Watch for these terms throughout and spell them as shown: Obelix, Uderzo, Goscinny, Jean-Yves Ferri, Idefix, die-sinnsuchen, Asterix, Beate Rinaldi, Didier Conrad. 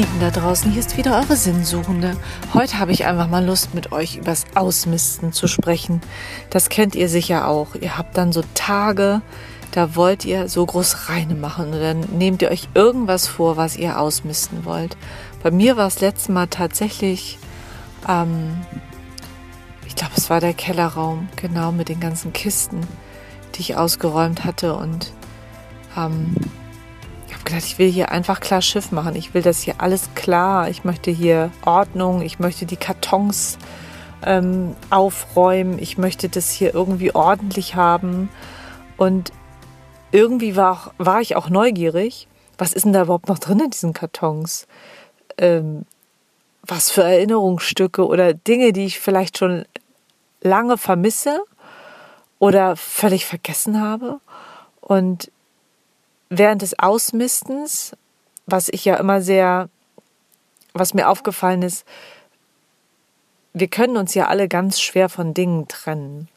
Lieben da draußen, hier ist wieder eure Sinnsuchende. Heute habe ich einfach mal Lust, mit euch übers Ausmisten zu sprechen. Das kennt ihr sicher auch. Ihr habt dann so Tage, da wollt ihr so groß Reine machen und dann nehmt ihr euch irgendwas vor, was ihr ausmisten wollt. Bei mir war es letztes Mal tatsächlich, ich glaube, es war der Kellerraum, genau, mit den ganzen Kisten, die ich ausgeräumt hatte und ich habe gedacht, ich will hier einfach klar Schiff machen. Ich will das hier alles klar. Ich möchte hier Ordnung. Ich möchte die Kartons aufräumen. Ich möchte das hier irgendwie ordentlich haben. Und irgendwie war ich auch neugierig. Was ist denn da überhaupt noch drin in diesen Kartons? Was für Erinnerungsstücke oder Dinge, die ich vielleicht schon lange vermisse oder völlig vergessen habe. Und während des Ausmistens, was mir aufgefallen ist, wir können uns ja alle ganz schwer von Dingen trennen.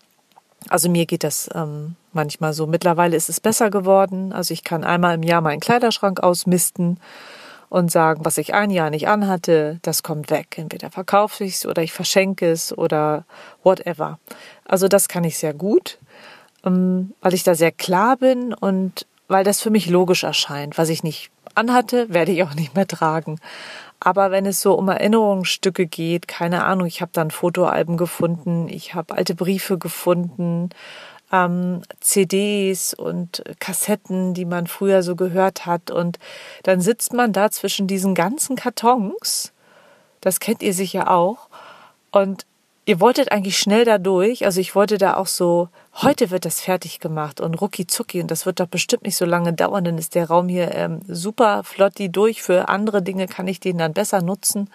Also mir geht das manchmal so. Mittlerweile ist es besser geworden. Also ich kann einmal im Jahr meinen Kleiderschrank ausmisten und sagen, was ich ein Jahr nicht anhatte, das kommt weg. Entweder verkaufe ich es oder ich verschenke es oder whatever. Also das kann ich sehr gut, weil ich da sehr klar bin und weil das für mich logisch erscheint. Was ich nicht anhatte, werde ich auch nicht mehr tragen. Aber wenn es so um Erinnerungsstücke geht, keine Ahnung, ich habe dann Fotoalben gefunden, ich habe alte Briefe gefunden, CDs und Kassetten, die man früher so gehört hat. Und dann sitzt man da zwischen diesen ganzen Kartons, das kennt ihr sicher auch, und ihr wolltet eigentlich schnell da durch, also ich wollte da auch so, heute wird das fertig gemacht und rucki zucki und das wird doch bestimmt nicht so lange dauern, denn ist der Raum hier super flotti durch, für andere Dinge kann ich den dann besser nutzen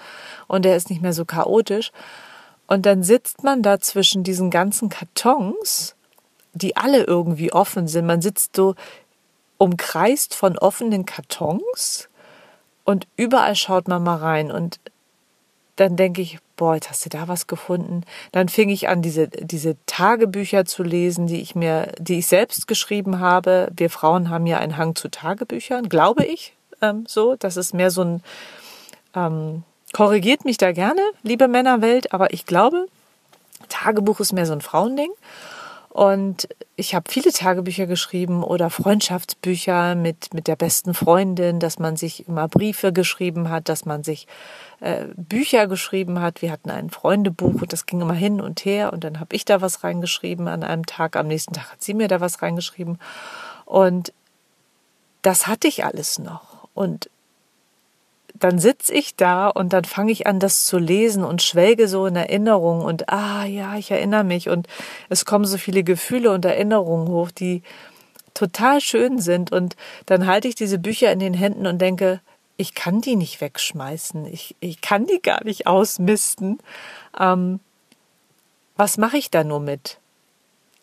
und der ist nicht mehr so chaotisch. Und dann sitzt man da zwischen diesen ganzen Kartons, die alle irgendwie offen sind, man sitzt so umkreist von offenen Kartons und überall schaut man mal rein und dann denke ich, boah, jetzt hast du da was gefunden. Dann fing ich an, diese Tagebücher zu lesen, die ich selbst geschrieben habe. Wir Frauen haben ja einen Hang zu Tagebüchern, glaube ich. So, das ist mehr so ein, korrigiert mich da gerne, liebe Männerwelt, aber ich glaube, Tagebuch ist mehr so ein Frauending. Und ich habe viele Tagebücher geschrieben oder Freundschaftsbücher mit der besten Freundin, dass man sich immer Briefe geschrieben hat, dass man sich Bücher geschrieben hat. Wir hatten ein Freundebuch und das ging immer hin und her und dann habe ich da was reingeschrieben an einem Tag. Am nächsten Tag hat sie mir da was reingeschrieben und das hatte ich alles noch. Und dann sitze ich da und dann fange ich an, das zu lesen und schwelge so in Erinnerung und ja, ich erinnere mich und es kommen so viele Gefühle und Erinnerungen hoch, die total schön sind und dann halte ich diese Bücher in den Händen und denke, ich kann die nicht wegschmeißen, ich kann die gar nicht ausmisten. Was mache ich da nur mit?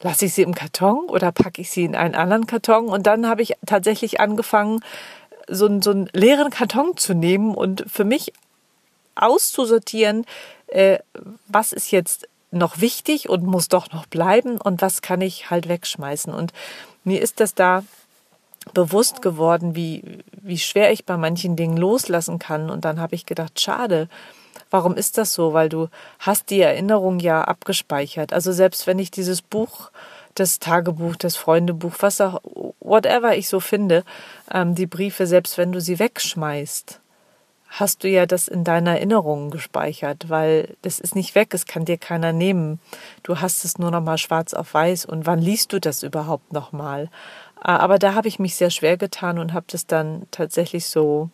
Lasse ich sie im Karton oder packe ich sie in einen anderen Karton? Und dann habe ich tatsächlich angefangen, so einen leeren Karton zu nehmen und für mich auszusortieren, was ist jetzt noch wichtig und muss doch noch bleiben und was kann ich halt wegschmeißen. Und mir ist das da bewusst geworden, wie schwer ich bei manchen Dingen loslassen kann. Und dann habe ich gedacht, schade, warum ist das so? Weil du hast die Erinnerung ja abgespeichert. Also selbst wenn ich dieses Buch, das Tagebuch, das Freundebuch, whatever ich so finde, die Briefe, selbst wenn du sie wegschmeißt, hast du ja das in deiner Erinnerung gespeichert, weil das ist nicht weg, es kann dir keiner nehmen. Du hast es nur noch mal schwarz auf weiß und wann liest du das überhaupt noch mal? Aber da habe ich mich sehr schwer getan und habe das dann tatsächlich so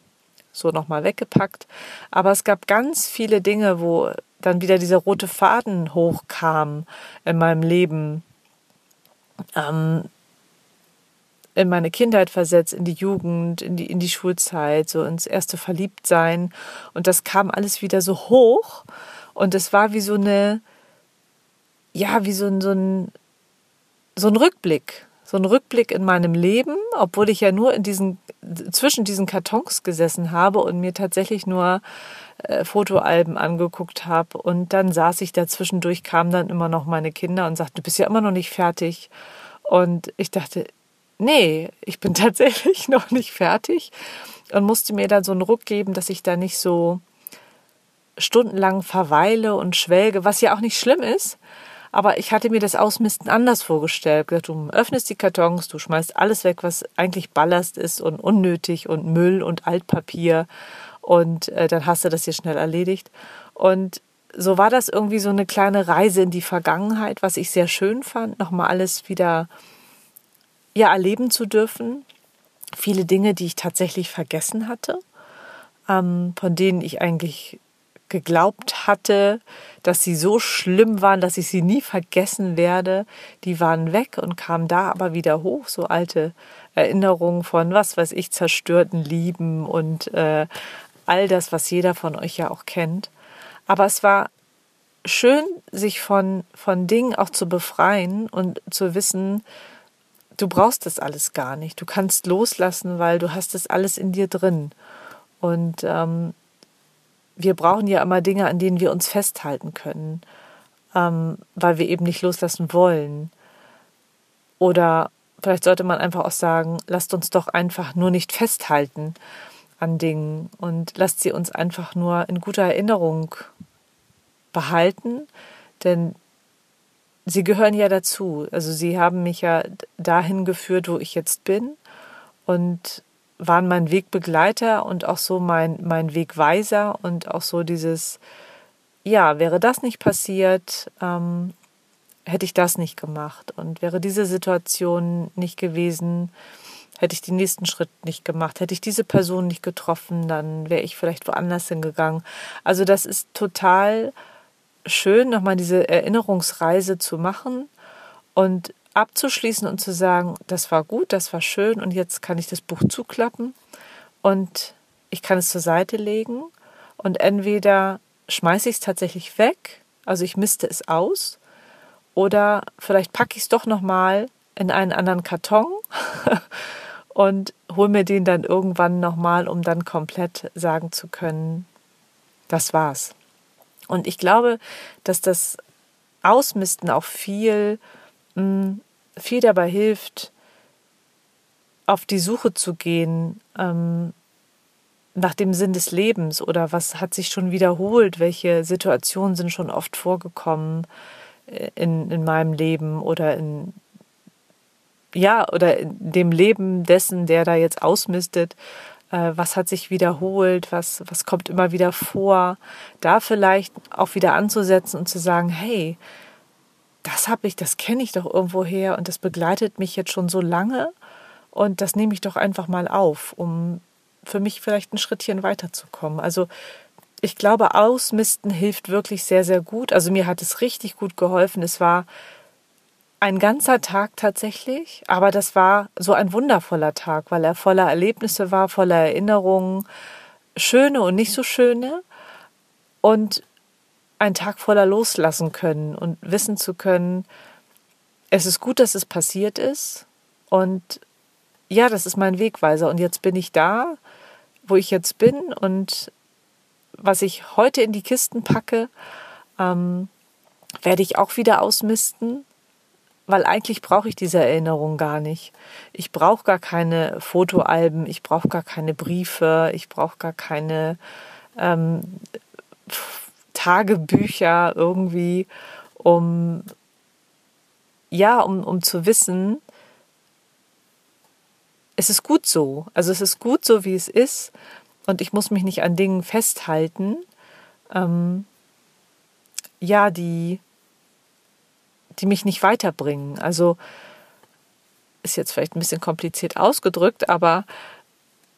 noch mal weggepackt. Aber es gab ganz viele Dinge, wo dann wieder dieser rote Faden hochkam in meinem Leben, in meine Kindheit versetzt, in die Jugend, in die Schulzeit, so ins erste Verliebtsein. Und das kam alles wieder so hoch. Und es war wie so eine, ja, wie so ein Rückblick. So ein Rückblick in meinem Leben, obwohl ich ja nur zwischen diesen Kartons gesessen habe und mir tatsächlich nur Fotoalben angeguckt habe. Und dann saß ich da zwischendurch, kamen dann immer noch meine Kinder und sagten, du bist ja immer noch nicht fertig. Und ich dachte, nee, ich bin tatsächlich noch nicht fertig und musste mir dann so einen Ruck geben, dass ich da nicht so stundenlang verweile und schwelge, was ja auch nicht schlimm ist, aber ich hatte mir das Ausmisten anders vorgestellt. Du öffnest die Kartons, du schmeißt alles weg, was eigentlich Ballast ist und unnötig und Müll und Altpapier und dann hast du das hier schnell erledigt. Und so war das irgendwie so eine kleine Reise in die Vergangenheit, was ich sehr schön fand, nochmal alles wieder ja, erleben zu dürfen. Viele Dinge, die ich tatsächlich vergessen hatte, von denen ich eigentlich geglaubt hatte, dass sie so schlimm waren, dass ich sie nie vergessen werde. Die waren weg und kamen da aber wieder hoch. So alte Erinnerungen von, was weiß ich, zerstörten Lieben und all das, was jeder von euch ja auch kennt. Aber es war schön, sich von Dingen auch zu befreien und zu wissen, du brauchst das alles gar nicht. Du kannst loslassen, weil du hast das alles in dir drin. Und wir brauchen ja immer Dinge, an denen wir uns festhalten können, weil wir eben nicht loslassen wollen. Oder vielleicht sollte man einfach auch sagen, lasst uns doch einfach nur nicht festhalten an Dingen und lasst sie uns einfach nur in guter Erinnerung behalten, denn sie gehören ja dazu. Also sie haben mich ja dahin geführt, wo ich jetzt bin und waren mein Wegbegleiter und auch so mein Wegweiser und auch so dieses, ja, wäre das nicht passiert, hätte ich das nicht gemacht und wäre diese Situation nicht gewesen, hätte ich den nächsten Schritt nicht gemacht, hätte ich diese Person nicht getroffen, dann wäre ich vielleicht woanders hingegangen. Also das ist total schön, nochmal diese Erinnerungsreise zu machen und abzuschließen und zu sagen, das war gut, das war schön und jetzt kann ich das Buch zuklappen und ich kann es zur Seite legen und entweder schmeiße ich es tatsächlich weg, also ich misste es aus oder vielleicht packe ich es doch nochmal in einen anderen Karton und hole mir den dann irgendwann nochmal, um dann komplett sagen zu können, das war's. Und ich glaube, dass das Ausmisten auch viel dabei hilft, auf die Suche zu gehen nach dem Sinn des Lebens oder was hat sich schon wiederholt, welche Situationen sind schon oft vorgekommen in meinem Leben oder in dem Leben dessen, der da jetzt ausmistet. Was hat sich wiederholt, was kommt immer wieder vor, da vielleicht auch wieder anzusetzen und zu sagen, hey, das kenne ich doch irgendwo her und das begleitet mich jetzt schon so lange und das nehme ich doch einfach mal auf, um für mich vielleicht ein Schrittchen weiterzukommen. Also ich glaube, Ausmisten hilft wirklich sehr, sehr gut. Also mir hat es richtig gut geholfen. Es war ein ganzer Tag tatsächlich, aber das war so ein wundervoller Tag, weil er voller Erlebnisse war, voller Erinnerungen, schöne und nicht so schöne und ein Tag voller loslassen können und wissen zu können, es ist gut, dass es passiert ist und ja, das ist mein Wegweiser und jetzt bin ich da, wo ich jetzt bin und was ich heute in die Kisten packe, werde ich auch wieder ausmisten. Weil eigentlich brauche ich diese Erinnerung gar nicht. Ich brauche gar keine Fotoalben, ich brauche gar keine Briefe, ich brauche gar keine Tagebücher irgendwie, um zu wissen, es ist gut so. Also es ist gut so, wie es ist und ich muss mich nicht an Dingen festhalten, die mich nicht weiterbringen. Also ist jetzt vielleicht ein bisschen kompliziert ausgedrückt, aber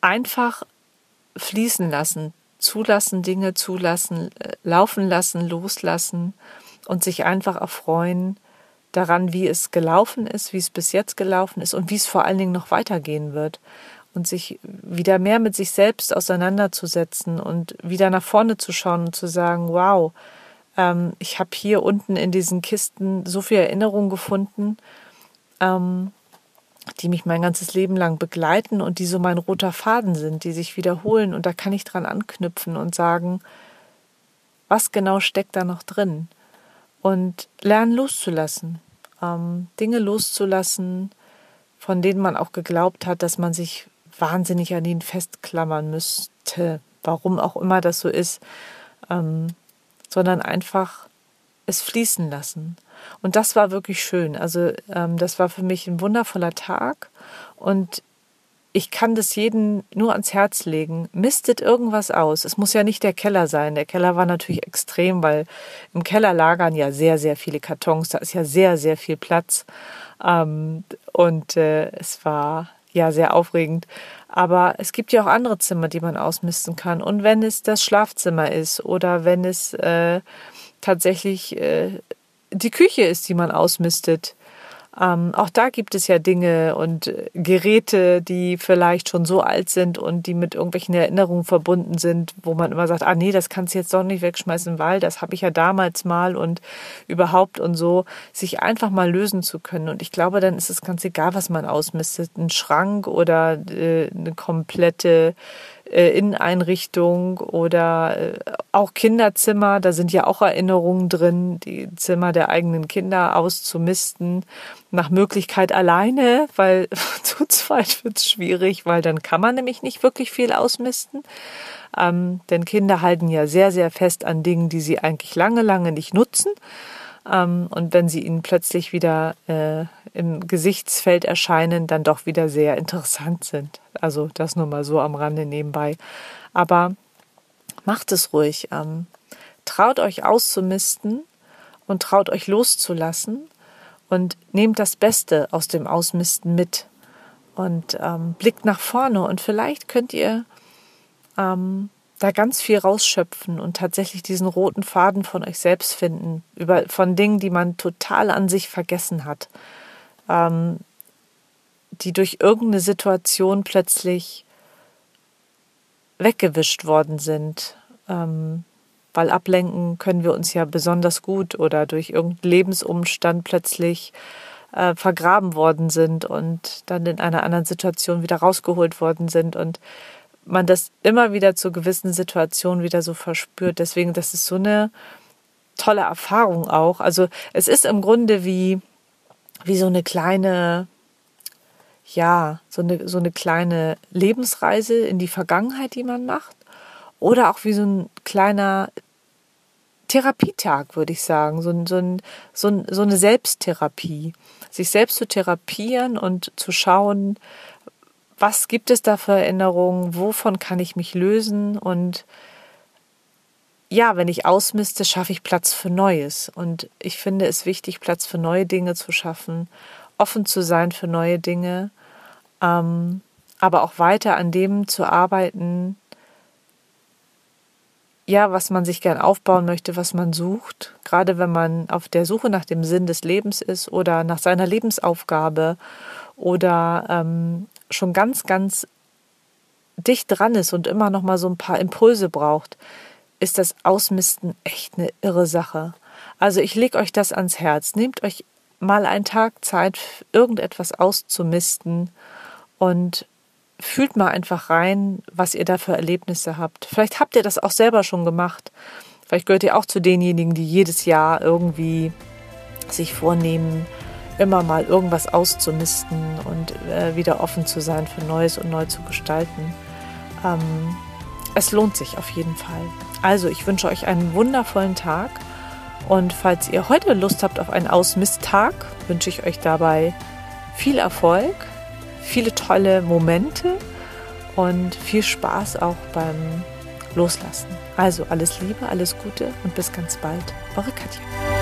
einfach fließen lassen, zulassen, Dinge zulassen, laufen lassen, loslassen und sich einfach erfreuen daran, wie es gelaufen ist, wie es bis jetzt gelaufen ist und wie es vor allen Dingen noch weitergehen wird und sich wieder mehr mit sich selbst auseinanderzusetzen und wieder nach vorne zu schauen und zu sagen, wow, ich habe hier unten in diesen Kisten so viel Erinnerung gefunden, die mich mein ganzes Leben lang begleiten und die so mein roter Faden sind, die sich wiederholen. Und da kann ich dran anknüpfen und sagen, was genau steckt da noch drin? Und lernen loszulassen, Dinge loszulassen, von denen man auch geglaubt hat, dass man sich wahnsinnig an ihnen festklammern müsste, warum auch immer das so ist, sondern einfach es fließen lassen. Und das war wirklich schön. Also das war für mich ein wundervoller Tag und ich kann das jedem nur ans Herz legen. Mistet irgendwas aus. Es muss ja nicht der Keller sein. Der Keller war natürlich extrem, weil im Keller lagern ja sehr, sehr viele Kartons. Da ist ja sehr, sehr viel Platz. Und es war ja sehr aufregend. Aber es gibt ja auch andere Zimmer, die man ausmisten kann. Und wenn es das Schlafzimmer ist oder wenn es tatsächlich die Küche ist, die man ausmistet, auch da gibt es ja Dinge und Geräte, die vielleicht schon so alt sind und die mit irgendwelchen Erinnerungen verbunden sind, wo man immer sagt, ah nee, das kannst du jetzt doch nicht wegschmeißen, weil das habe ich ja damals mal und überhaupt und so, sich einfach mal lösen zu können. Und ich glaube, dann ist es ganz egal, was man ausmistet, ein Schrank oder eine komplette Inneneinrichtung oder auch Kinderzimmer, da sind ja auch Erinnerungen drin, die Zimmer der eigenen Kinder auszumisten, nach Möglichkeit alleine, weil zu zweit wird es schwierig, weil dann kann man nämlich nicht wirklich viel ausmisten, denn Kinder halten ja sehr, sehr fest an Dingen, die sie eigentlich lange, lange nicht nutzen. Und wenn sie ihnen plötzlich wieder im Gesichtsfeld erscheinen, dann doch wieder sehr interessant sind. Also das nur mal so am Rande nebenbei. Aber macht es ruhig. Traut euch auszumisten und traut euch loszulassen und nehmt das Beste aus dem Ausmisten mit und blickt nach vorne und vielleicht könnt ihr da ganz viel rausschöpfen und tatsächlich diesen roten Faden von euch selbst finden, von Dingen, die man total an sich vergessen hat, die durch irgendeine Situation plötzlich weggewischt worden sind, weil ablenken können wir uns ja besonders gut oder durch irgendeinen Lebensumstand plötzlich vergraben worden sind und dann in einer anderen Situation wieder rausgeholt worden sind und man das immer wieder zu gewissen Situationen wieder so verspürt. Deswegen, das ist so eine tolle Erfahrung auch. Also es ist im Grunde wie so eine kleine, ja, so eine kleine Lebensreise in die Vergangenheit, die man macht. Oder auch wie so ein kleiner Therapietag, würde ich sagen. So eine Selbsttherapie. Sich selbst zu therapieren und zu schauen, was gibt es da für Erinnerungen? Wovon kann ich mich lösen? Und ja, wenn ich ausmiste, schaffe ich Platz für Neues. Und ich finde es wichtig, Platz für neue Dinge zu schaffen, offen zu sein für neue Dinge, aber auch weiter an dem zu arbeiten, ja, was man sich gern aufbauen möchte, was man sucht. Gerade wenn man auf der Suche nach dem Sinn des Lebens ist oder nach seiner Lebensaufgabe oder schon ganz, ganz dicht dran ist und immer noch mal so ein paar Impulse braucht, ist das Ausmisten echt eine irre Sache. Also ich lege euch das ans Herz. Nehmt euch mal einen Tag Zeit, irgendetwas auszumisten und fühlt mal einfach rein, was ihr da für Erlebnisse habt. Vielleicht habt ihr das auch selber schon gemacht. Vielleicht gehört ihr auch zu denjenigen, die jedes Jahr irgendwie sich vornehmen, immer mal irgendwas auszumisten und wieder offen zu sein für Neues und neu zu gestalten. Es lohnt sich auf jeden Fall. Also ich wünsche euch einen wundervollen Tag und falls ihr heute Lust habt auf einen Ausmisttag, wünsche ich euch dabei viel Erfolg, viele tolle Momente und viel Spaß auch beim Loslassen. Also alles Liebe, alles Gute und bis ganz bald. Eure Katja.